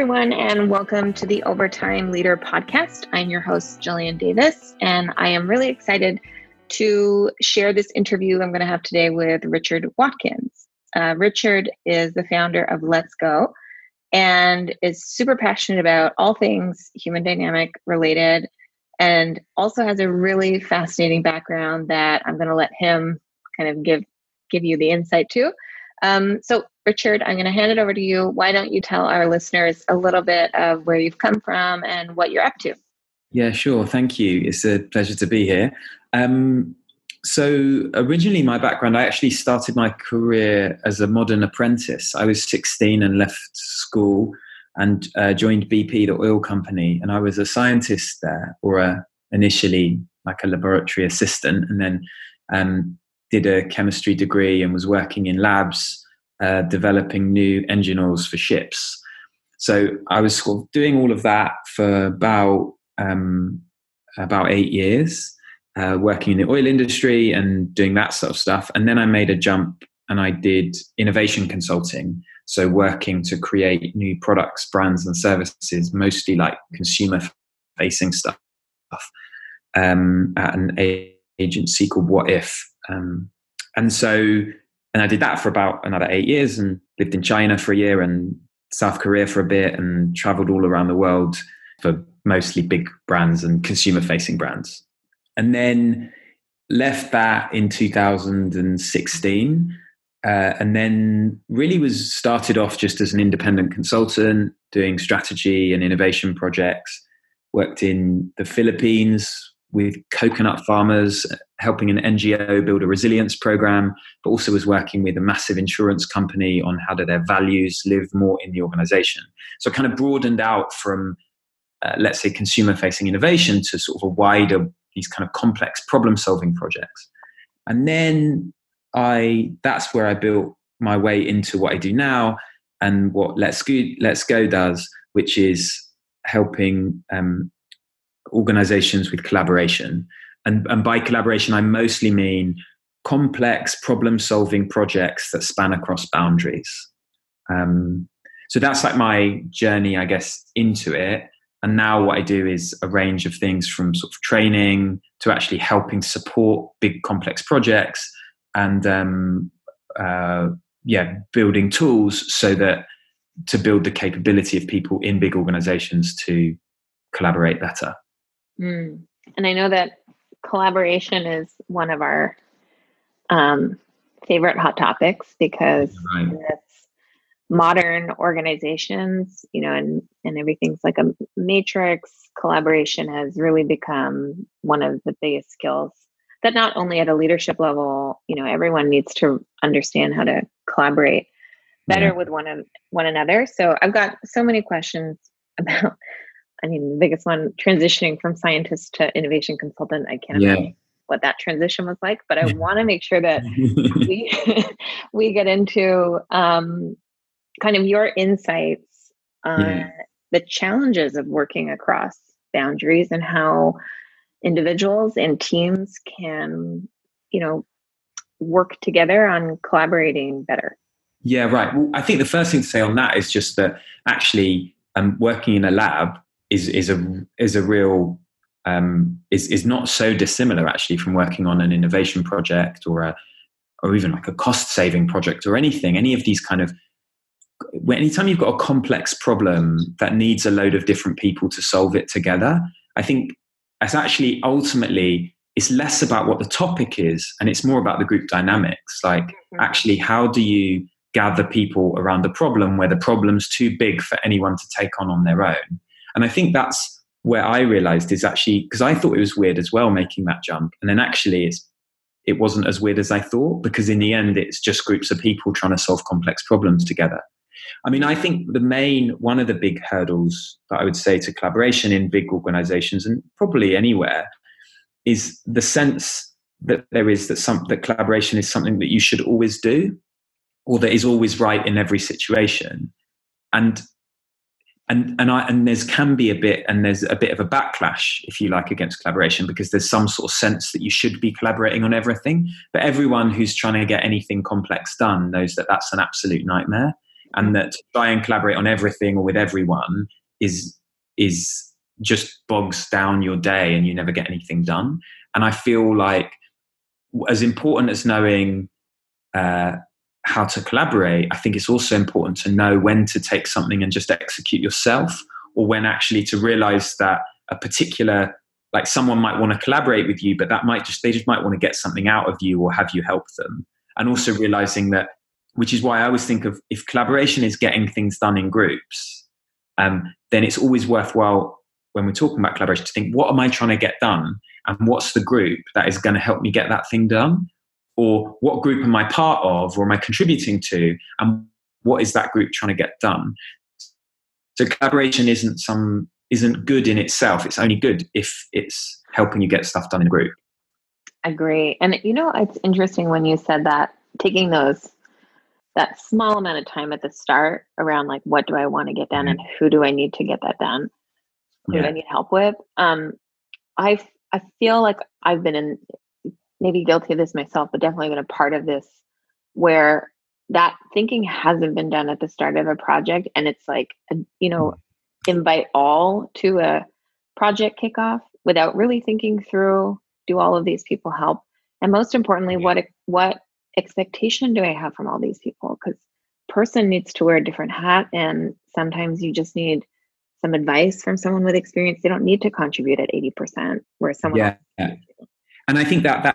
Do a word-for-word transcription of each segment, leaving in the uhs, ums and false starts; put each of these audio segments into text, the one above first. everyone, and welcome to the Overtime Leader podcast. I'm your host, Jillian Davis, and I am really excited to share this interview I'm going to have today with Richard Watkins. Uh, Richard is the founder of Let's Go and is super passionate about all things human dynamic related, and also has a really fascinating background that I'm going to let him kind of give give you the insight to. Um, so Richard, I'm going to hand it over to you. Why don't you tell our listeners a little bit of where you've come from and what you're up to? Yeah, sure. Thank you. It's a pleasure to be here. Um, so originally my background, I actually started my career as a modern apprentice. I was sixteen and left school and uh, joined B P, the oil company. And I was a scientist there, or a, initially like a laboratory assistant, and then um, did a chemistry degree and was working in labs, uh, developing new engine oils for ships. So I was sort of doing all of that for about, um, about eight years, uh, working in the oil industry and doing that sort of stuff. And then I made a jump and I did innovation consulting. So working to create new products, brands and services, mostly like consumer facing stuff, um, at an agency called What If. Um, and so, and I did that for about another eight years and lived in China for a year and South Korea for a bit and traveled all around the world for mostly big brands and consumer facing brands. And then left that in two thousand sixteen. Uh, and then really was started off just as an independent consultant doing strategy and innovation projects, worked in the Philippines with coconut farmers, helping an N G O build a resilience program, but also was working with a massive insurance company on how do their values live more in the organization. So kind of broadened out from, uh, let's say, consumer-facing innovation to sort of a wider, these kind of complex problem-solving projects. And then I that's where I built my way into what I do now and what Let's Go, Let's Go does, which is helping um, organizations with collaboration. And, and by collaboration, I mostly mean complex problem-solving projects that span across boundaries. Um, so that's like my journey, I guess, into it. And now what I do is a range of things from sort of training to actually helping support big complex projects and, um, uh, yeah, building tools so that to build the capability of people in big organizations to collaborate better. Mm. And I know that collaboration is one of our um, favorite hot topics because right. It's modern organizations, you know, and, and everything's like a matrix. Collaboration has really become one of the biggest skills that not only at a leadership level, you know, everyone needs to understand how to collaborate better yeah. with one, one another. So I've got so many questions about I mean, the biggest one, transitioning from scientist to innovation consultant. I can't yeah. imagine what that transition was like, but I want to make sure that we, we get into um, kind of your insights on yeah. the challenges of working across boundaries and how individuals and teams can, you know, work together on collaborating better. Yeah, right. Well, I think the first thing to say on that is just that actually um, working in a lab is is a is a real um, is is not so dissimilar actually from working on an innovation project or a or even like a cost saving project or anything. Any of these kind of when anytime you've got a complex problem that needs a load of different people to solve it together, I think it's actually ultimately it's less about what the topic is and it's more about the group dynamics. Like mm-hmm. actually, how do you gather people around the problem where the problem's too big for anyone to take on on their own? And I think that's where I realized is actually, because I thought it was weird as well, making that jump. And then actually it's, it wasn't as weird as I thought, because in the end, it's just groups of people trying to solve complex problems together. I mean, I think the main, one of the big hurdles that I would say to collaboration in big organizations and probably anywhere is the sense that there is that some, that collaboration is something that you should always do or that is always right in every situation. And And and I and there's can be a bit and there's a bit of a backlash, if you like, against collaboration, because there's some sort of sense that you should be collaborating on everything. But everyone who's trying to get anything complex done knows that that's an absolute nightmare. and that to try and collaborate on everything or with everyone is is just bogs down your day and you never get anything done. And I feel like as important as knowing uh, how to collaborate, I think it's also important to know when to take something and just execute yourself, or when actually to realize that a particular, like someone might want to collaborate with you, but that might just, they just might want to get something out of you or have you help them. And also realizing that, which is why I always think of, if collaboration is getting things done in groups, um, then it's always worthwhile when we're talking about collaboration to think, what am I trying to get done? And what's the group that is going to help me get that thing done? Or what group am I part of, or am I contributing to? And what is that group trying to get done? So collaboration isn't some, isn't good in itself. It's only good if it's helping you get stuff done in a group. Agree. And you know, it's interesting when you said that, taking those, that small amount of time at the start around like, what do I want to get done mm-hmm. and who do I need to get that done? Who yeah. do I need help with? Um, I I feel like I've been in, maybe guilty of this myself, but definitely been a part of this where that thinking hasn't been done at the start of a project. And it's like, a, you know, invite all to a project kickoff without really thinking through, do all of these people help? And most importantly, yeah. what what expectation do I have from all these people? Because person needs to wear a different hat. And sometimes you just need some advice from someone with experience. They don't need to contribute at eighty percent where someone yeah. else. And I think that, that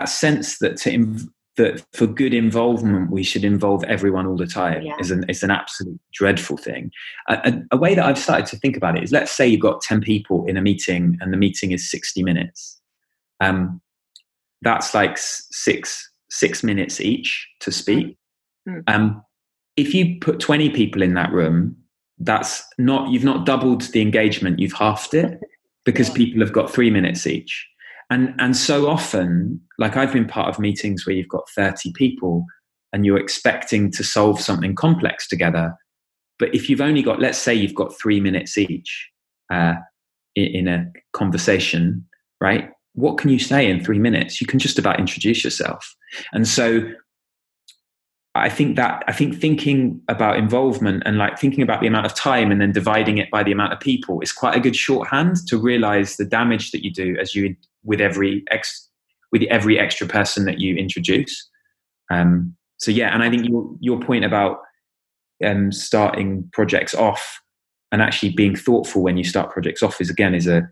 that sense that to inv- that for good involvement, we should involve everyone all the time yeah. is an is an absolute dreadful thing. A, a, a way that I've started to think about it is, let's say you've got ten people in a meeting and the meeting is sixty minutes. Um, that's like six, six minutes each to speak. Mm-hmm. Um, if you put twenty people in that room, that's not, you've not doubled the engagement, you've halved it, because yeah. people have got three minutes each. And and so often, like I've been part of meetings where you've got thirty people and you're expecting to solve something complex together. But if you've only got, let's say you've got three minutes each uh, in, in a conversation, right? What can you say in three minutes? You can just about introduce yourself. And so I think that, I think thinking about involvement and like thinking about the amount of time and then dividing it by the amount of people is quite a good shorthand to realize the damage that you do as you, with every ex, with every extra person that you introduce. Um, so yeah, and I think your, your point about um, starting projects off and actually being thoughtful when you start projects off is again, is a,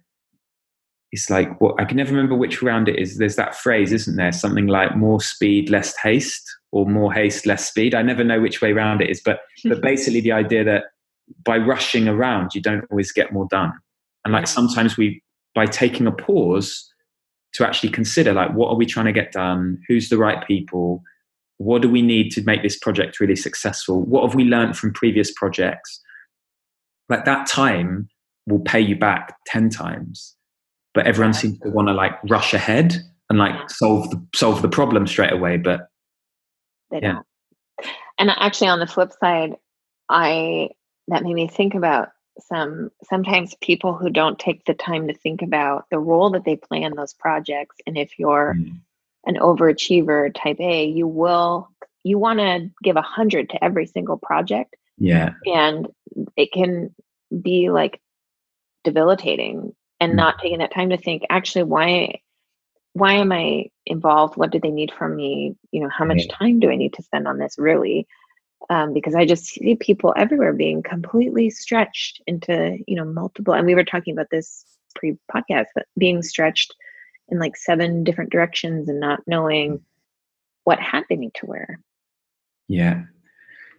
it's like, what, I can never remember which round it is. There's that phrase, isn't there? Something like more speed, less haste. Or more haste, less speed. I never know which way round it is, but but basically the idea that by rushing around, you don't always get more done. And like sometimes we, by taking a pause to actually consider, like, what are we trying to get done? Who's the right people? What do we need to make this project really successful? What have we learned from previous projects? Like that time will pay you back ten times, but everyone seems to want to like rush ahead and like solve the, solve the problem straight away. But they yeah. don't. And actually on the flip side, I, that made me think about some, sometimes people who don't take the time to think about the role that they play in those projects. And if you're mm. an overachiever type A, you will, you want to give a hundred to every single project. Yeah. And it can be like debilitating and mm. not taking that time to think, actually, why, why am I involved? What do they need from me? You know, how much time do I need to spend on this really? Um, because I just see people everywhere being completely stretched into, you know, multiple, and we were talking about this pre-podcast, but being stretched in like seven different directions and not knowing what hat they need to wear. Yeah.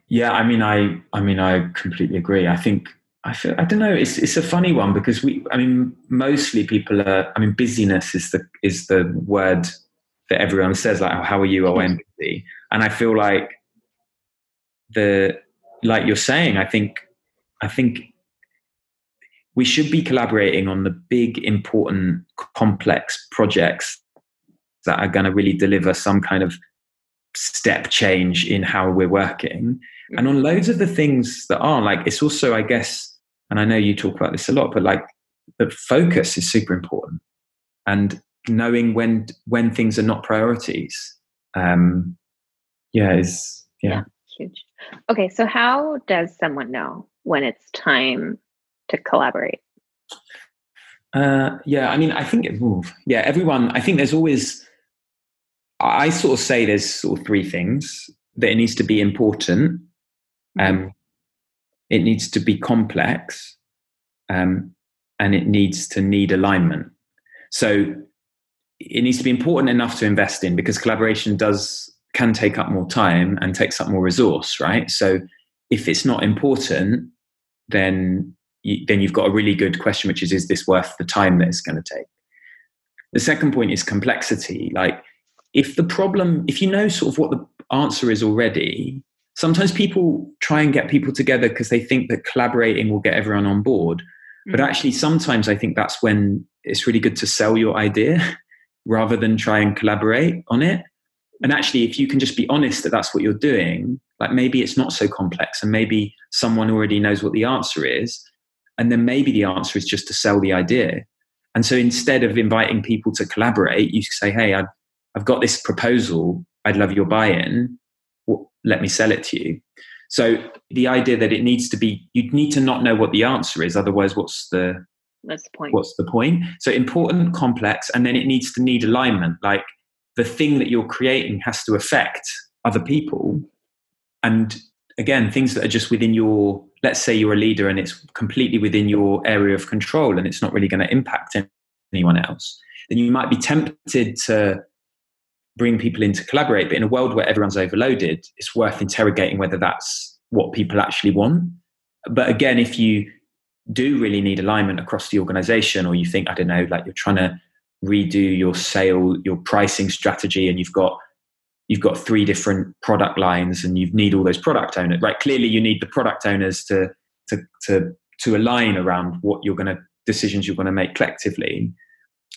Yeah. I mean, I, I mean, I completely agree. I think, I feel, I don't know. It's it's a funny one because we, I mean, mostly people are, I mean, busyness is the, is the word that everyone says, like, how are you? Oh, I'm busy. And I feel like the, like you're saying, I think, I think we should be collaborating on the big, important, complex projects that are going to really deliver some kind of step change in how we're working. And on loads of the things that are like, it's also, I guess, and I know you talk about this a lot, but like the focus is super important and knowing when, when things are not priorities. Um, yeah. Is, yeah. yeah. Huge. Okay, so how does someone know when it's time to collaborate? Uh, yeah, I mean, I think, ooh, yeah, everyone, I think there's always, I sort of say there's sort of three things that it needs to be important. Um, it needs to be complex, um, and it needs to need alignment. So it needs to be important enough to invest in, because collaboration does can take up more time and takes up more resource, right? So if it's not important, then you, then you've got a really good question, which is, is this worth the time that it's going to take? The second point is complexity. Like if the problem, if you know sort of what the answer is already, sometimes people try and get people together because they think that collaborating will get everyone on board. Mm-hmm. But actually, sometimes I think that's when it's really good to sell your idea rather than try and collaborate on it. And actually, if you can just be honest that that's what you're doing, like maybe it's not so complex and maybe someone already knows what the answer is. And then maybe the answer is just to sell the idea. And so instead of inviting people to collaborate, you say, hey, I've, I've got this proposal. I'd love your buy-in. Well, let me sell it to you. So the idea that it needs to be, you need to not know what the answer is. Otherwise, what's the, That's the point. What's the point? So important, complex, and then it needs to need alignment. Like, the thing that you're creating has to affect other people. And again, things that are just within your, let's say you're a leader and it's completely within your area of control and it's not really going to impact anyone else, then you might be tempted to bring people in to collaborate. But in a world where everyone's overloaded, it's worth interrogating whether that's what people actually want. But again, if you do really need alignment across the organization, or you think, I don't know, like you're trying to redo your sale, your pricing strategy, and you've got you've got three different product lines, and you need all those product owners, right? Clearly, you need the product owners to to to to align around what you're going to decisions you're going to make collectively.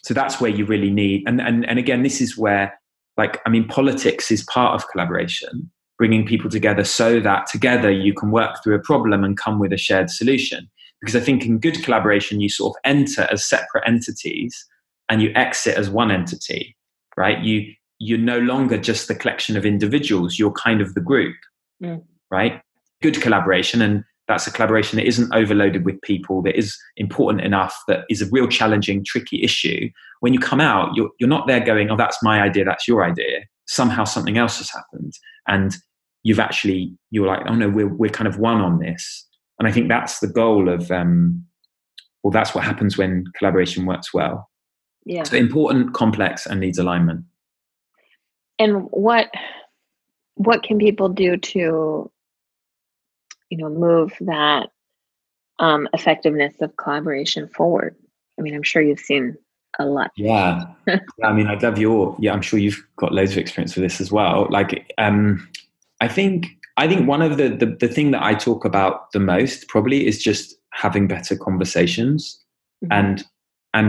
So that's where you really need, and and and again, this is where, like, I mean, politics is part of collaboration, bringing people together so that together you can work through a problem and come with a shared solution. Because I think in good collaboration, you sort of enter as separate entities and you exit as one entity, right? You, you're no longer just the collection of individuals, you're kind of the group, mm. right? Good collaboration, and that's a collaboration that isn't overloaded with people, that is important enough, that is a real challenging, tricky issue. When you come out, you're, you're not there going, oh, that's my idea, that's your idea. Somehow something else has happened. And you've actually, you're like, oh no, we're, we're kind of one on this. And I think that's the goal of, um, well, that's what happens when collaboration works well. Yeah. So important, complex, and needs alignment. And what what can people do to, you know, move that um, effectiveness of collaboration forward? I mean, I'm sure you've seen a lot. Yeah. I mean, I'd love your. Yeah, I'm sure you've got loads of experience with this as well. Like, um, I think I think one of the, the the thing that I talk about the most probably is just having better conversations, mm-hmm. and.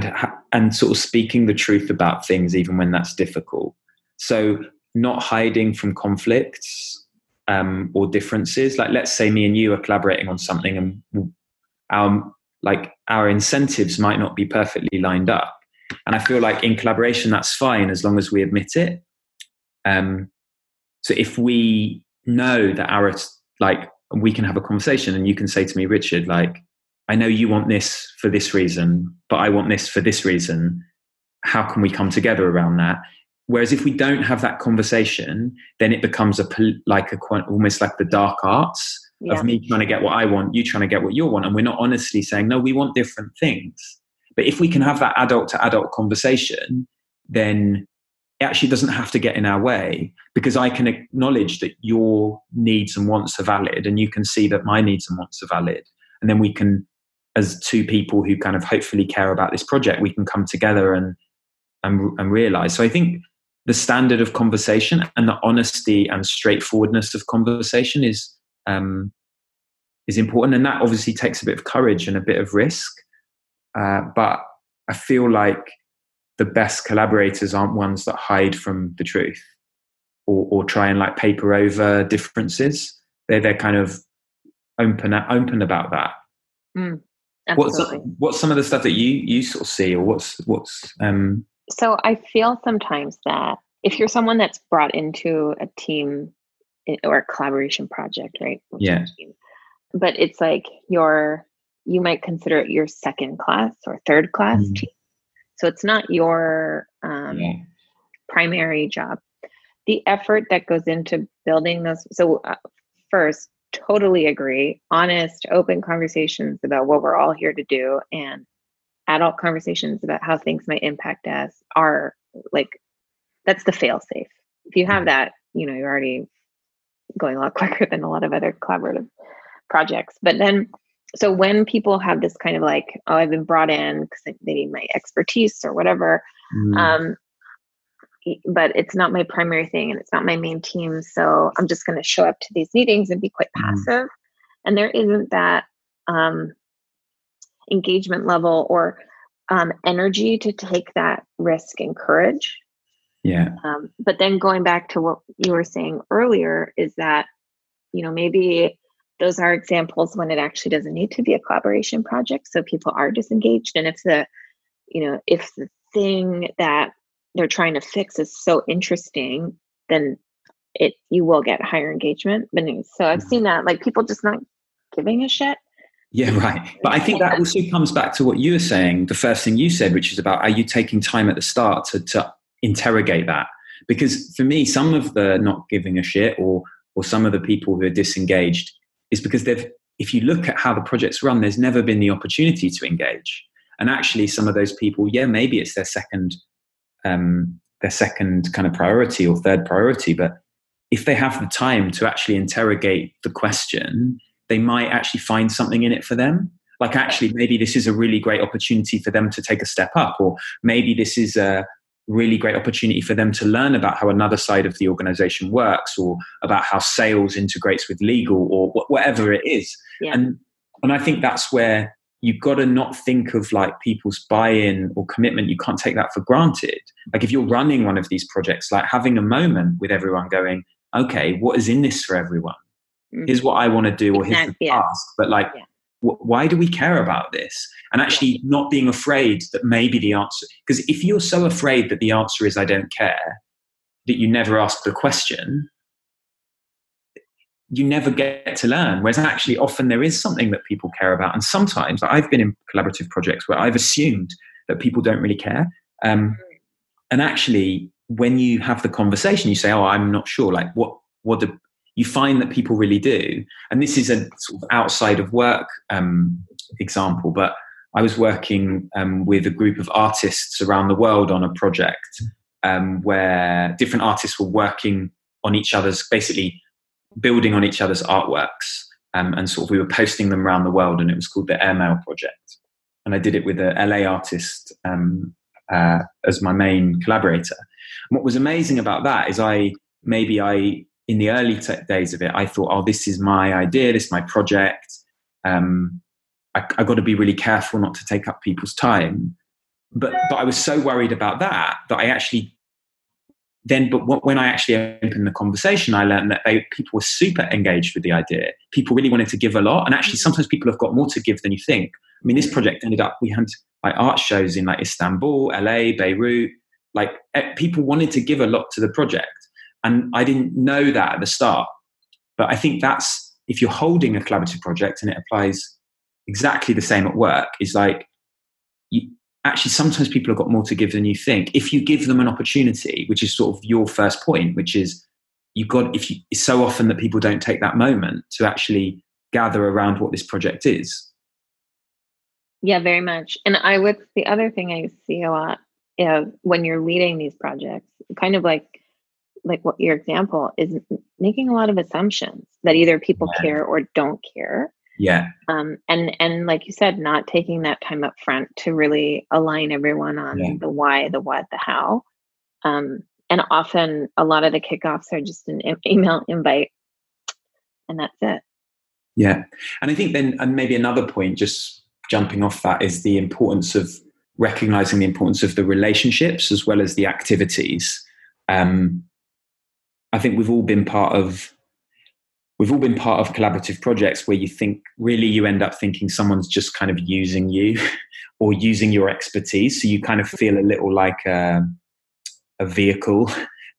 and and sort of speaking the truth about things, even when that's difficult. So not hiding from conflicts um, or differences. Like, let's say me and you are collaborating on something, and our, like our incentives might not be perfectly lined up. And I feel like in collaboration, that's fine as long as we admit it. Um, so if we know that our, like, we can have a conversation and you can say to me, Richard, like, I know you want this for this reason, but I want this for this reason. How can we come together around that? Whereas if we don't have that conversation, then it becomes a like a almost like the dark arts yeah. of me trying to get what I want, you trying to get what you want. And we're not honestly saying, no, we want different things. But if we can have that adult to adult conversation, then it actually doesn't have to get in our way, because I can acknowledge that your needs and wants are valid, and you can see that my needs and wants are valid. And then we can, as two people who kind of hopefully care about this project, we can come together and, and and realize. So I think the standard of conversation and the honesty and straightforwardness of conversation is um, is important. And that obviously takes a bit of courage and a bit of risk. Uh, but I feel like the best collaborators aren't ones that hide from the truth or, or try and like paper over differences. They're, they're kind of open, open about that. Mm. What's, what's some of the stuff that you, you sort of see, or what's, what's, um, so I feel sometimes that if you're someone that's brought into a team or a collaboration project, right? Yeah. But it's like your, you might consider it your second class or third class mm-hmm. team. So it's not your um, yeah. primary job. The effort that goes into building those. So uh, first, totally agree. Honest, open conversations about what we're all here to do, and adult conversations about how things might impact us are like, that's the fail safe. If you have that, you know, you're already going a lot quicker than a lot of other collaborative projects. But then, so when people have this kind of like, oh, I've been brought in because they need my expertise or whatever, mm. um, but it's not my primary thing and it's not my main team. So I'm just going to show up to these meetings and be quite mm. passive. And there isn't that um, engagement level or um, energy to take that risk and courage. Yeah. Um, but then going back to what you were saying earlier is that, you know, maybe those are examples when it actually doesn't need to be a collaboration project. So people are disengaged. And if the, you know, if the thing that they're trying to fix is so interesting, then it, you will get higher engagement. But so I've seen that, like people just not giving a shit. Yeah, right. But I think that also comes back to what you were saying, the first thing you said, which is about, are you taking time at the start to, to interrogate that? Because for me, some of the not giving a shit or or some of the people who are disengaged is because they've, if you look at how the project's run, there's never been the opportunity to engage. And actually some of those people, yeah, maybe it's their second um, their second kind of priority or third priority. But if they have the time to actually interrogate the question, they might actually find something in it for them. Like actually, maybe this is a really great opportunity for them to take a step up, or maybe this is a really great opportunity for them to learn about how another side of the organization works, or about how sales integrates with legal, or whatever it is. Yeah. And and I think that's where you've got to not think of like people's buy-in or commitment. You can't take that for granted. Like if you're running one of these projects, like having a moment with everyone going, okay, what is in this for everyone? Mm-hmm. Here's what I want to do, or here's the yeah. task. But like, yeah. w- why do we care about this? And actually yeah. not being afraid that maybe the answer, because if you're so afraid that the answer is I don't care, that you never ask the question, you never get to learn. Whereas actually often there is something that people care about. And sometimes, like I've been in collaborative projects where I've assumed that people don't really care. Um, and actually when you have the conversation, you say, oh, I'm not sure. Like what, what do, you find that people really do. And this is a sort of outside of work um, example, but I was working um, with a group of artists around the world on a project um, where different artists were working on each other's, basically building on each other's artworks. Um, and sort of we were posting them around the world, and it was called the Airmail Project. And I did it with a L A artist um, uh, as my main collaborator. And what was amazing about that is I, maybe I, in the early t- days of it, I thought, oh, this is my idea, this is my project. Um, I, I got to be really careful not to take up people's time. But but I was so worried about that, that I actually then, but what, when I actually opened the conversation, I learned that they, people were super engaged with the idea. People really wanted to give a lot. And actually sometimes people have got more to give than you think. I mean, this project ended up, we had like art shows in like Istanbul, L A, Beirut. Like people wanted to give a lot to the project. And I didn't know that at the start, but I think that's, if you're holding a collaborative project, and it applies exactly the same at work, is like, you actually, sometimes people have got more to give than you think. If you give them an opportunity, which is sort of your first point, which is you've got, if you, it's so often that people don't take that moment to actually gather around what this project is. Yeah, very much. And I would, the other thing I see a lot, you know, when you're leading these projects, kind of like, like what your example is, making a lot of assumptions that either people yeah. care or don't care. Yeah. Um, and, and like you said, not taking that time up front to really align everyone on yeah. the why, the what, the how. Um, and often a lot of the kickoffs are just an email invite and that's it. Yeah. And I think then, and maybe another point, just jumping off that, is the importance of recognizing the importance of the relationships as well as the activities. Um, I think we've all been part of, we've all been part of collaborative projects where you think, really you end up thinking someone's just kind of using you or using your expertise. So you kind of feel a little like a, a vehicle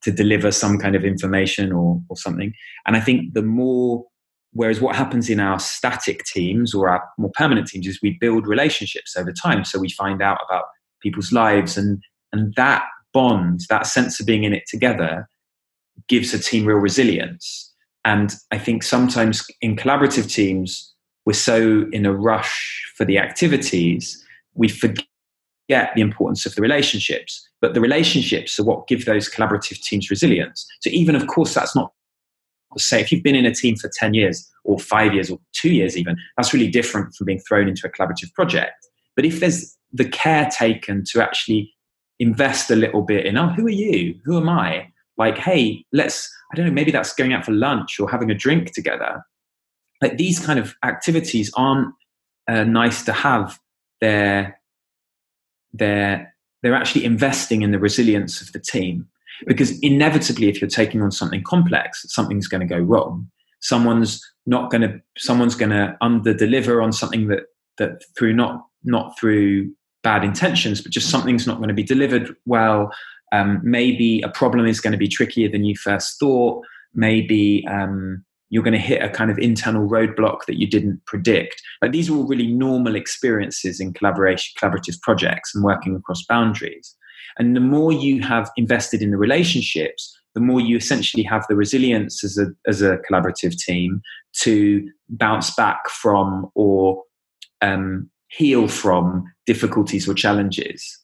to deliver some kind of information or, or something. And I think the more, whereas what happens in our static teams or our more permanent teams is we build relationships over time. So we find out about people's lives, and and that bond, that sense of being in it together, gives a team real resilience. And I think sometimes in collaborative teams, we're so in a rush for the activities, we forget the importance of the relationships. But the relationships are what give those collaborative teams resilience. So even, of course, that's not to say if you've been in a team for ten years or five years or two years even, that's really different from being thrown into a collaborative project. But if there's the care taken to actually invest a little bit in, oh, who are you? Who am I? Like, hey, let's, I don't know, maybe that's going out for lunch or having a drink together. Like, these kind of activities aren't uh, nice to have. They're, they're, they're actually investing in the resilience of the team. Because inevitably, if you're taking on something complex, something's going to go wrong. Someone's not going to, someone's going to under-deliver on something that, that through not, not through bad intentions, but just something's not going to be delivered well. Um, maybe a problem is going to be trickier than you first thought. Maybe um, you're going to hit a kind of internal roadblock that you didn't predict. Like, these are all really normal experiences in collaboration, collaborative projects and working across boundaries. And the more you have invested in the relationships, the more you essentially have the resilience as a as a collaborative team to bounce back from or um, heal from difficulties or challenges.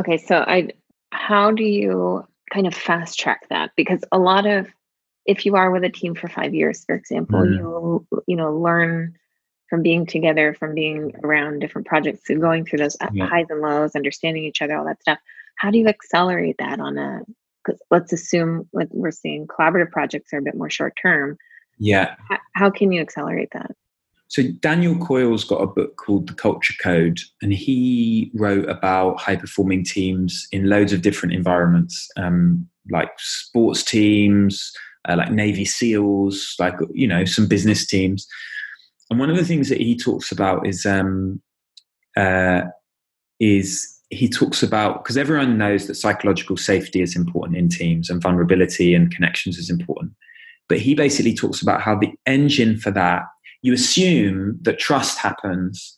Okay, so I, how do you kind of fast track that? Because a lot of, if you are with a team for five years, for example, mm. you you know learn from being together, from being around different projects, so going through those yeah. highs and lows, understanding each other, all that stuff. How do you accelerate that on a, because let's assume what we're seeing, collaborative projects are a bit more short term. Yeah. How, how can you accelerate that? So Daniel Coyle's got a book called The Culture Code, and he wrote about high-performing teams in loads of different environments, um, like sports teams, uh, like Navy SEALs, like, you know, some business teams. And one of the things that he talks about is um, uh, is he talks about, because everyone knows that psychological safety is important in teams and vulnerability and connections is important. But he basically talks about how the engine for that, you assume that trust happens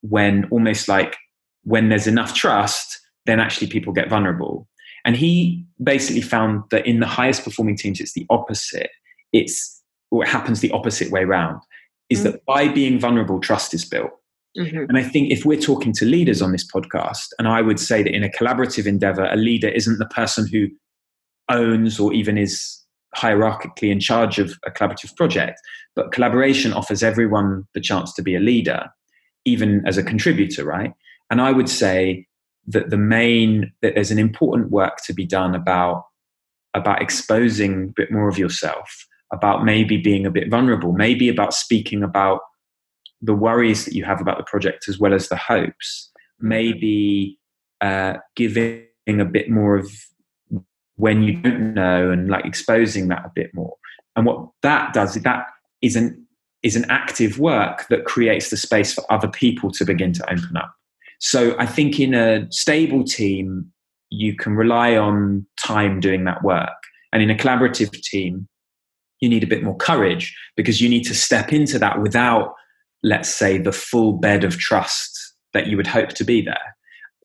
when almost like when there's enough trust, then actually people get vulnerable. And he basically found that in the highest performing teams, it's the opposite. It's, or it happens the opposite way around, is mm-hmm. that by being vulnerable, trust is built. Mm-hmm. And I think if we're talking to leaders on this podcast, and I would say that in a collaborative endeavor, a leader isn't the person who owns or even is hierarchically in charge of a collaborative project, but collaboration offers everyone the chance to be a leader, even as a contributor, right? And I would say that the main, that there's an important work to be done about, about exposing a bit more of yourself, about maybe being a bit vulnerable, maybe about speaking about the worries that you have about the project as well as the hopes, maybe uh, giving a bit more of when you don't know and like exposing that a bit more. And what that does is that is an, is an active work that creates the space for other people to begin to open up. So I think in a stable team, you can rely on time doing that work. And in a collaborative team, you need a bit more courage because you need to step into that without, let's say, the full bed of trust that you would hope to be there.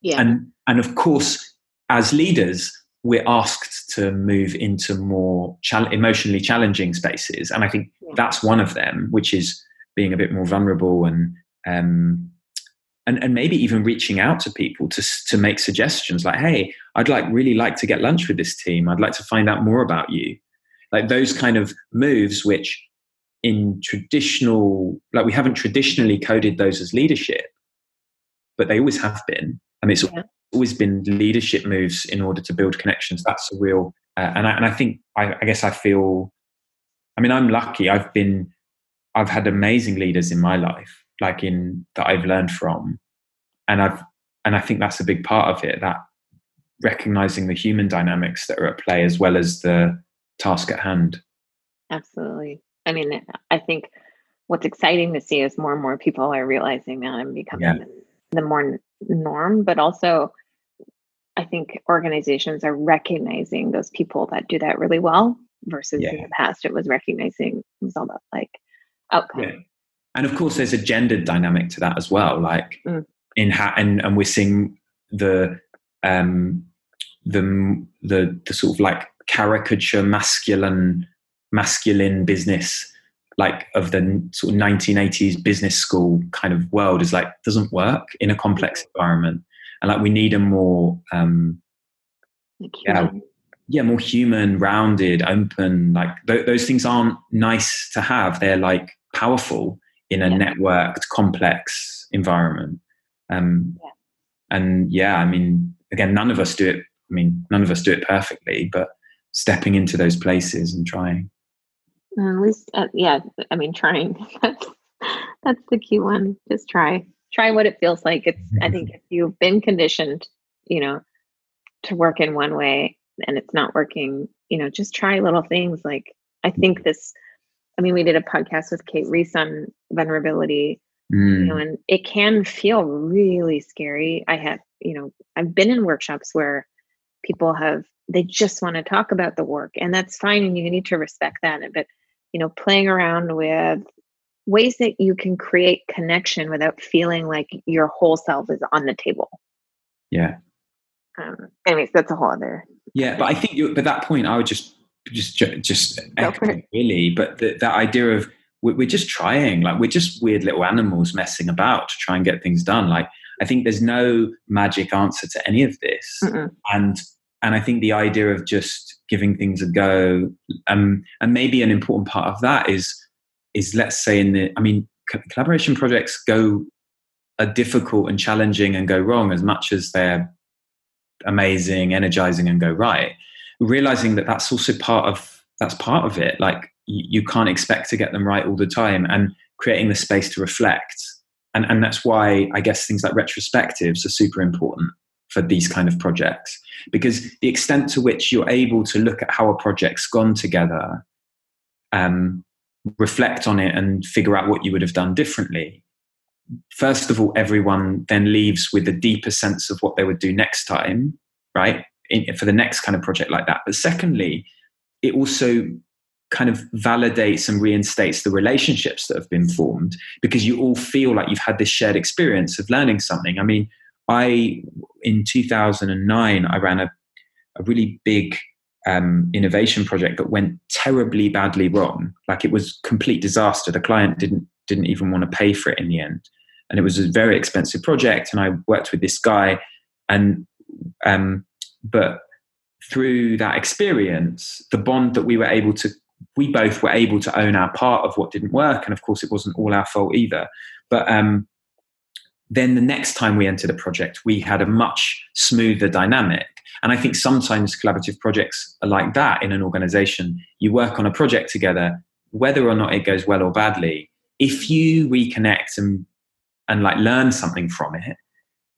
Yeah. And, and of course, as leaders, we're asked to move into more chal- emotionally challenging spaces. And I think yeah. that's one of them, which is being a bit more vulnerable and, um, and, and maybe even reaching out to people to, to make suggestions like, hey, I'd like really like to get lunch with this team. I'd like to find out more about you. Like those kind of moves, which, in traditional, like we haven't traditionally coded those as leadership, but they always have been. I mean, it's yeah. always been leadership moves in order to build connections. That's a real, uh, and I, and I think, I, I guess I feel, I mean, I'm lucky. I've been, I've had amazing leaders in my life, like in, that I've learned from. And I've, and I think that's a big part of it, that recognizing the human dynamics that are at play as well as the task at hand. Absolutely. I mean, I think what's exciting to see is more and more people are realizing that and becoming yeah. the more norm, but also I think organizations are recognizing those people that do that really well versus yeah. in the past it was recognizing it was all about like outcome. Yeah. And of course there's a gendered dynamic to that as well. Like mm. in how, and, and we're seeing the, um, the, the, the sort of like caricature masculine, masculine business, like of the sort of nineteen eighties business school kind of world is like, doesn't work in a complex environment. And like, we need a more, um, like yeah, yeah, more human, rounded, open, like th- those things aren't nice to have. They're like powerful in a yeah. networked, complex environment. Um, yeah. and yeah, I mean, again, none of us do it. I mean, none of us do it perfectly, but stepping into those places and trying. At least, uh, yeah, I mean, trying. That's, that's the key one. Just try. Try what it feels like. It's. I think if you've been conditioned, you know, to work in one way and it's not working, you know, just try little things. Like I think this, I mean, we did a podcast with Kate Reese on vulnerability, mm. you know, and it can feel really scary. I have, you know, I've been in workshops where people have, they just want to talk about the work, and that's fine. And you need to respect that. But, you know, playing around with ways that you can create connection without feeling like your whole self is on the table. Yeah. Um, anyways, that's a whole other. Yeah. But I think you, at that point I would just, just, just really, but the, that idea of we're, we're just trying, like we're just weird little animals messing about to try and get things done. Like, I think there's no magic answer to any of this. Mm-mm. And, and I think the idea of just giving things a go, um, and maybe an important part of that is, is let's say in the, I mean, co- collaboration projects go, are difficult and challenging and go wrong as much as they're amazing, energizing and go right. Realizing that that's also part of, that's part of it. Like you, you can't expect to get them right all the time, and creating the space to reflect. And and that's why I guess things like retrospectives are super important for these kind of projects, because the extent to which you're able to look at how a project's gone together, um, reflect on it and figure out what you would have done differently. First of all, everyone then leaves with a deeper sense of what they would do next time, right? In, for the next kind of project like that. But secondly, it also kind of validates and reinstates the relationships that have been formed, because you all feel like you've had this shared experience of learning something. I mean, I, in two thousand nine, I ran a, a really big Um, innovation project that went terribly badly wrong. Like it was complete disaster. The client didn't didn't even want to pay for it in the end, and it was a very expensive project. And I worked with this guy, and um, but through that experience, the bond that we were able to, we both were able to own our part of what didn't work. And of course, it wasn't all our fault either. But um, then the next time we entered a project, we had a much smoother dynamic. And I think sometimes collaborative projects are like that in an organization. You work on a project together, whether or not it goes well or badly, if you reconnect and and like learn something from it,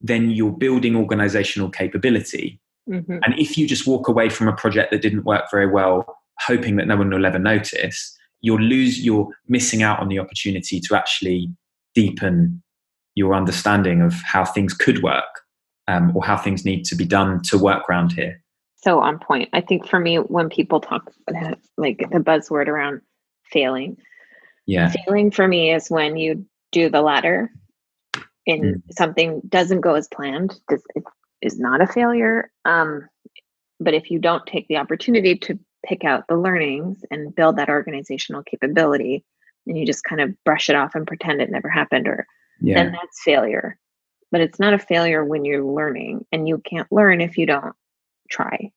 then you're building organizational capability. Mm-hmm. And if you just walk away from a project that didn't work very well, hoping that no one will ever notice, you'll lose, you're missing out on the opportunity to actually deepen your understanding of how things could work. Um, or how things need to be done to work around here. So on point. I think for me, when people talk that, like the buzzword around failing, yeah, failing for me is when you do the latter and mm. something doesn't go as planned. This is not a failure. Um, but if you don't take the opportunity to pick out the learnings and build that organizational capability, and you just kind of brush it off and pretend it never happened, or yeah. then that's failure. But it's not a failure when you're learning, and you can't learn if you don't try.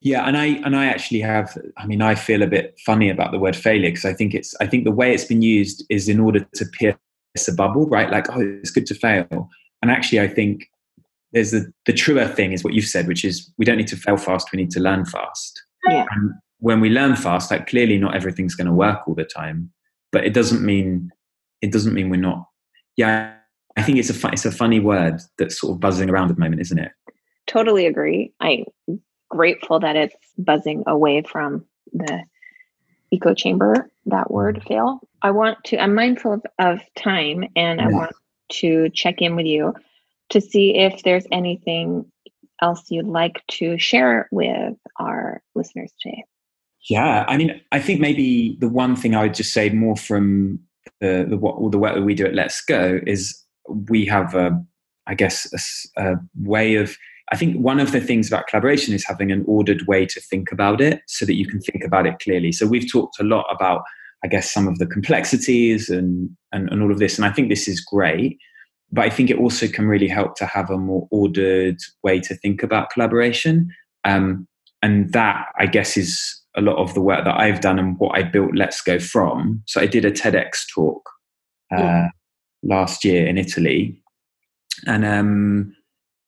Yeah. And I, and I actually have, I mean, I feel a bit funny about the word failure, because I think it's, I think the way it's been used is in order to pierce a bubble, right? Like, oh, it's good to fail. And actually I think there's the, the truer thing is what you've said, which is we don't need to fail fast. We need to learn fast. Yeah. And when we learn fast, like clearly not everything's going to work all the time, but it doesn't mean, it doesn't mean we're not. Yeah. I think it's a it's a funny word that's sort of buzzing around at the moment, isn't it? Totally agree. I'm grateful that it's buzzing away from the echo chamber, that word fail. I want to, I'm mindful of, of time, and yeah. I want to check in with you to see if there's anything else you'd like to share with our listeners today? Yeah, I mean, I think maybe the one thing I would just say more from the, the, what, the work that we do at Let's Go is we have, a, I guess, a, a way of, I think one of the things about collaboration is having an ordered way to think about it so that you can think about it clearly. So we've talked a lot about, I guess, some of the complexities and, and, and all of this. And I think this is great. But I think it also can really help to have a more ordered way to think about collaboration. Um, and that, I guess, is a lot of the work that I've done and what I built Let's Go from. So I did a TEDx talk uh, yeah. last year in Italy, and um,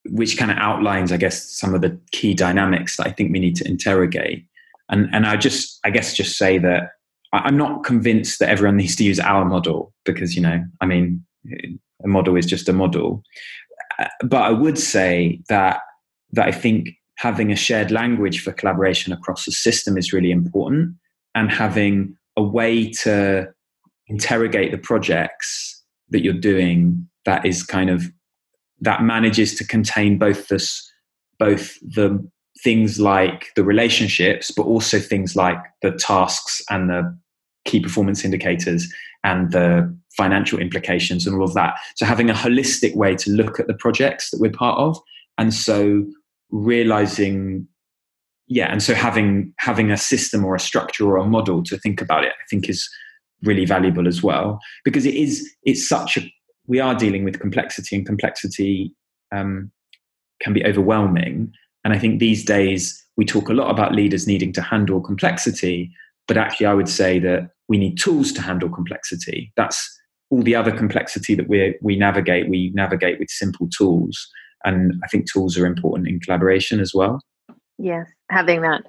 which kind of outlines, I guess, some of the key dynamics that I think we need to interrogate. And and I just, I guess, just say that I'm not convinced that everyone needs to use our model because, you know, I mean, a model is just a model. But I would say that that I think having a shared language for collaboration across the system is really important, and having a way to interrogate the projects that you're doing that is kind of, that manages to contain both this, both the things like the relationships, but also things like the tasks and the key performance indicators and the financial implications and all of that. So having a holistic way to look at the projects that we're part of. And so realizing, yeah, and so having having a system or a structure or a model to think about it, I think is really valuable as well, because it is it's such a we are dealing with complexity, and complexity um, can be overwhelming. And I think these days we talk a lot about leaders needing to handle complexity, but actually I would say that we need tools to handle complexity. That's all the other complexity that we we navigate. We navigate with simple tools. And I think tools are important in collaboration as well. Yes, having that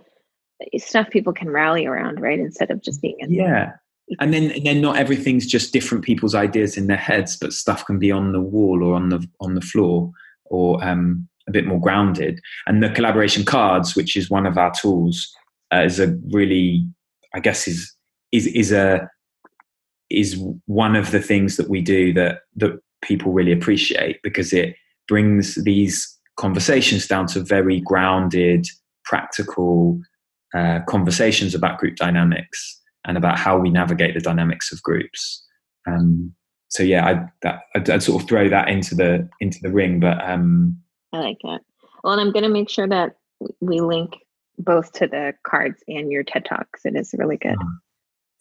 stuff people can rally around, right? Instead of just being in yeah. And then, and then not everything's just different people's ideas in their heads, but stuff can be on the wall or on the on the floor, or um, a bit more grounded. And the collaboration cards, which is one of our tools, uh, is a really, I guess, is is is a is one of the things that we do that that people really appreciate, because it brings these conversations down to very grounded, practical uh, conversations about group dynamics and about how we navigate the dynamics of groups. Um, so yeah, I, that, I'd, I'd sort of throw that into the into the ring. But um, I like it. Well, and I'm going to make sure that we link both to the cards and your TED Talks. It is really good.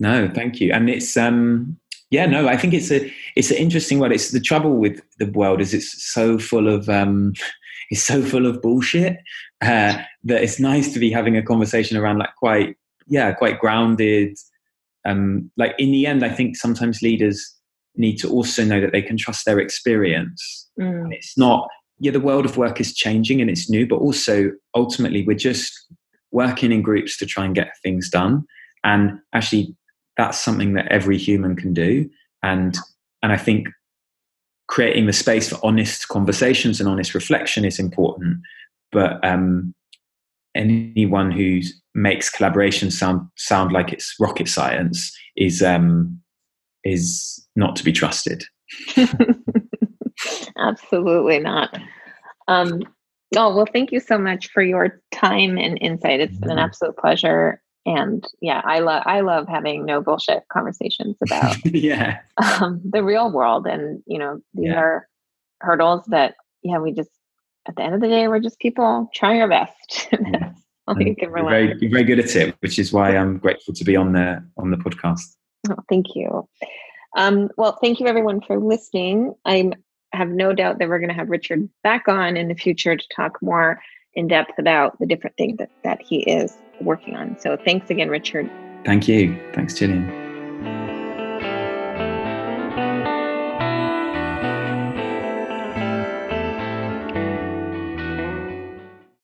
No, thank you. And it's. Um, Yeah, no, I think it's a it's an interesting world. It's the trouble with the world is it's so full of um, it's so full of bullshit uh, that it's nice to be having a conversation around like quite yeah quite grounded. Um, like in the end, I think sometimes leaders need to also know that they can trust their experience. Mm. It's not yeah the world of work is changing and it's new, but also ultimately we're just working in groups to try and get things done, and actually. That's something that every human can do. And and I think creating the space for honest conversations and honest reflection is important. But um, anyone who makes collaboration sound sound like it's rocket science is um, is not to be trusted. Absolutely not. Um, oh, well, thank you so much for your time and insight. It's been an absolute pleasure. And yeah, I love I love having no bullshit conversations about yeah. um, the real world. And, you know, these yeah. are hurdles that, yeah, we just, at the end of the day, we're just people trying our best. That's all you can rely on. You're very good at it, which is why I'm grateful to be on the, on the podcast. Oh, thank you. Um, well, thank you, everyone, for listening. I have no doubt that we're going to have Richard back on in the future to talk more in depth about the different things that, that he is working on. So thanks again, Richard. Thank you. Thanks, Jillian.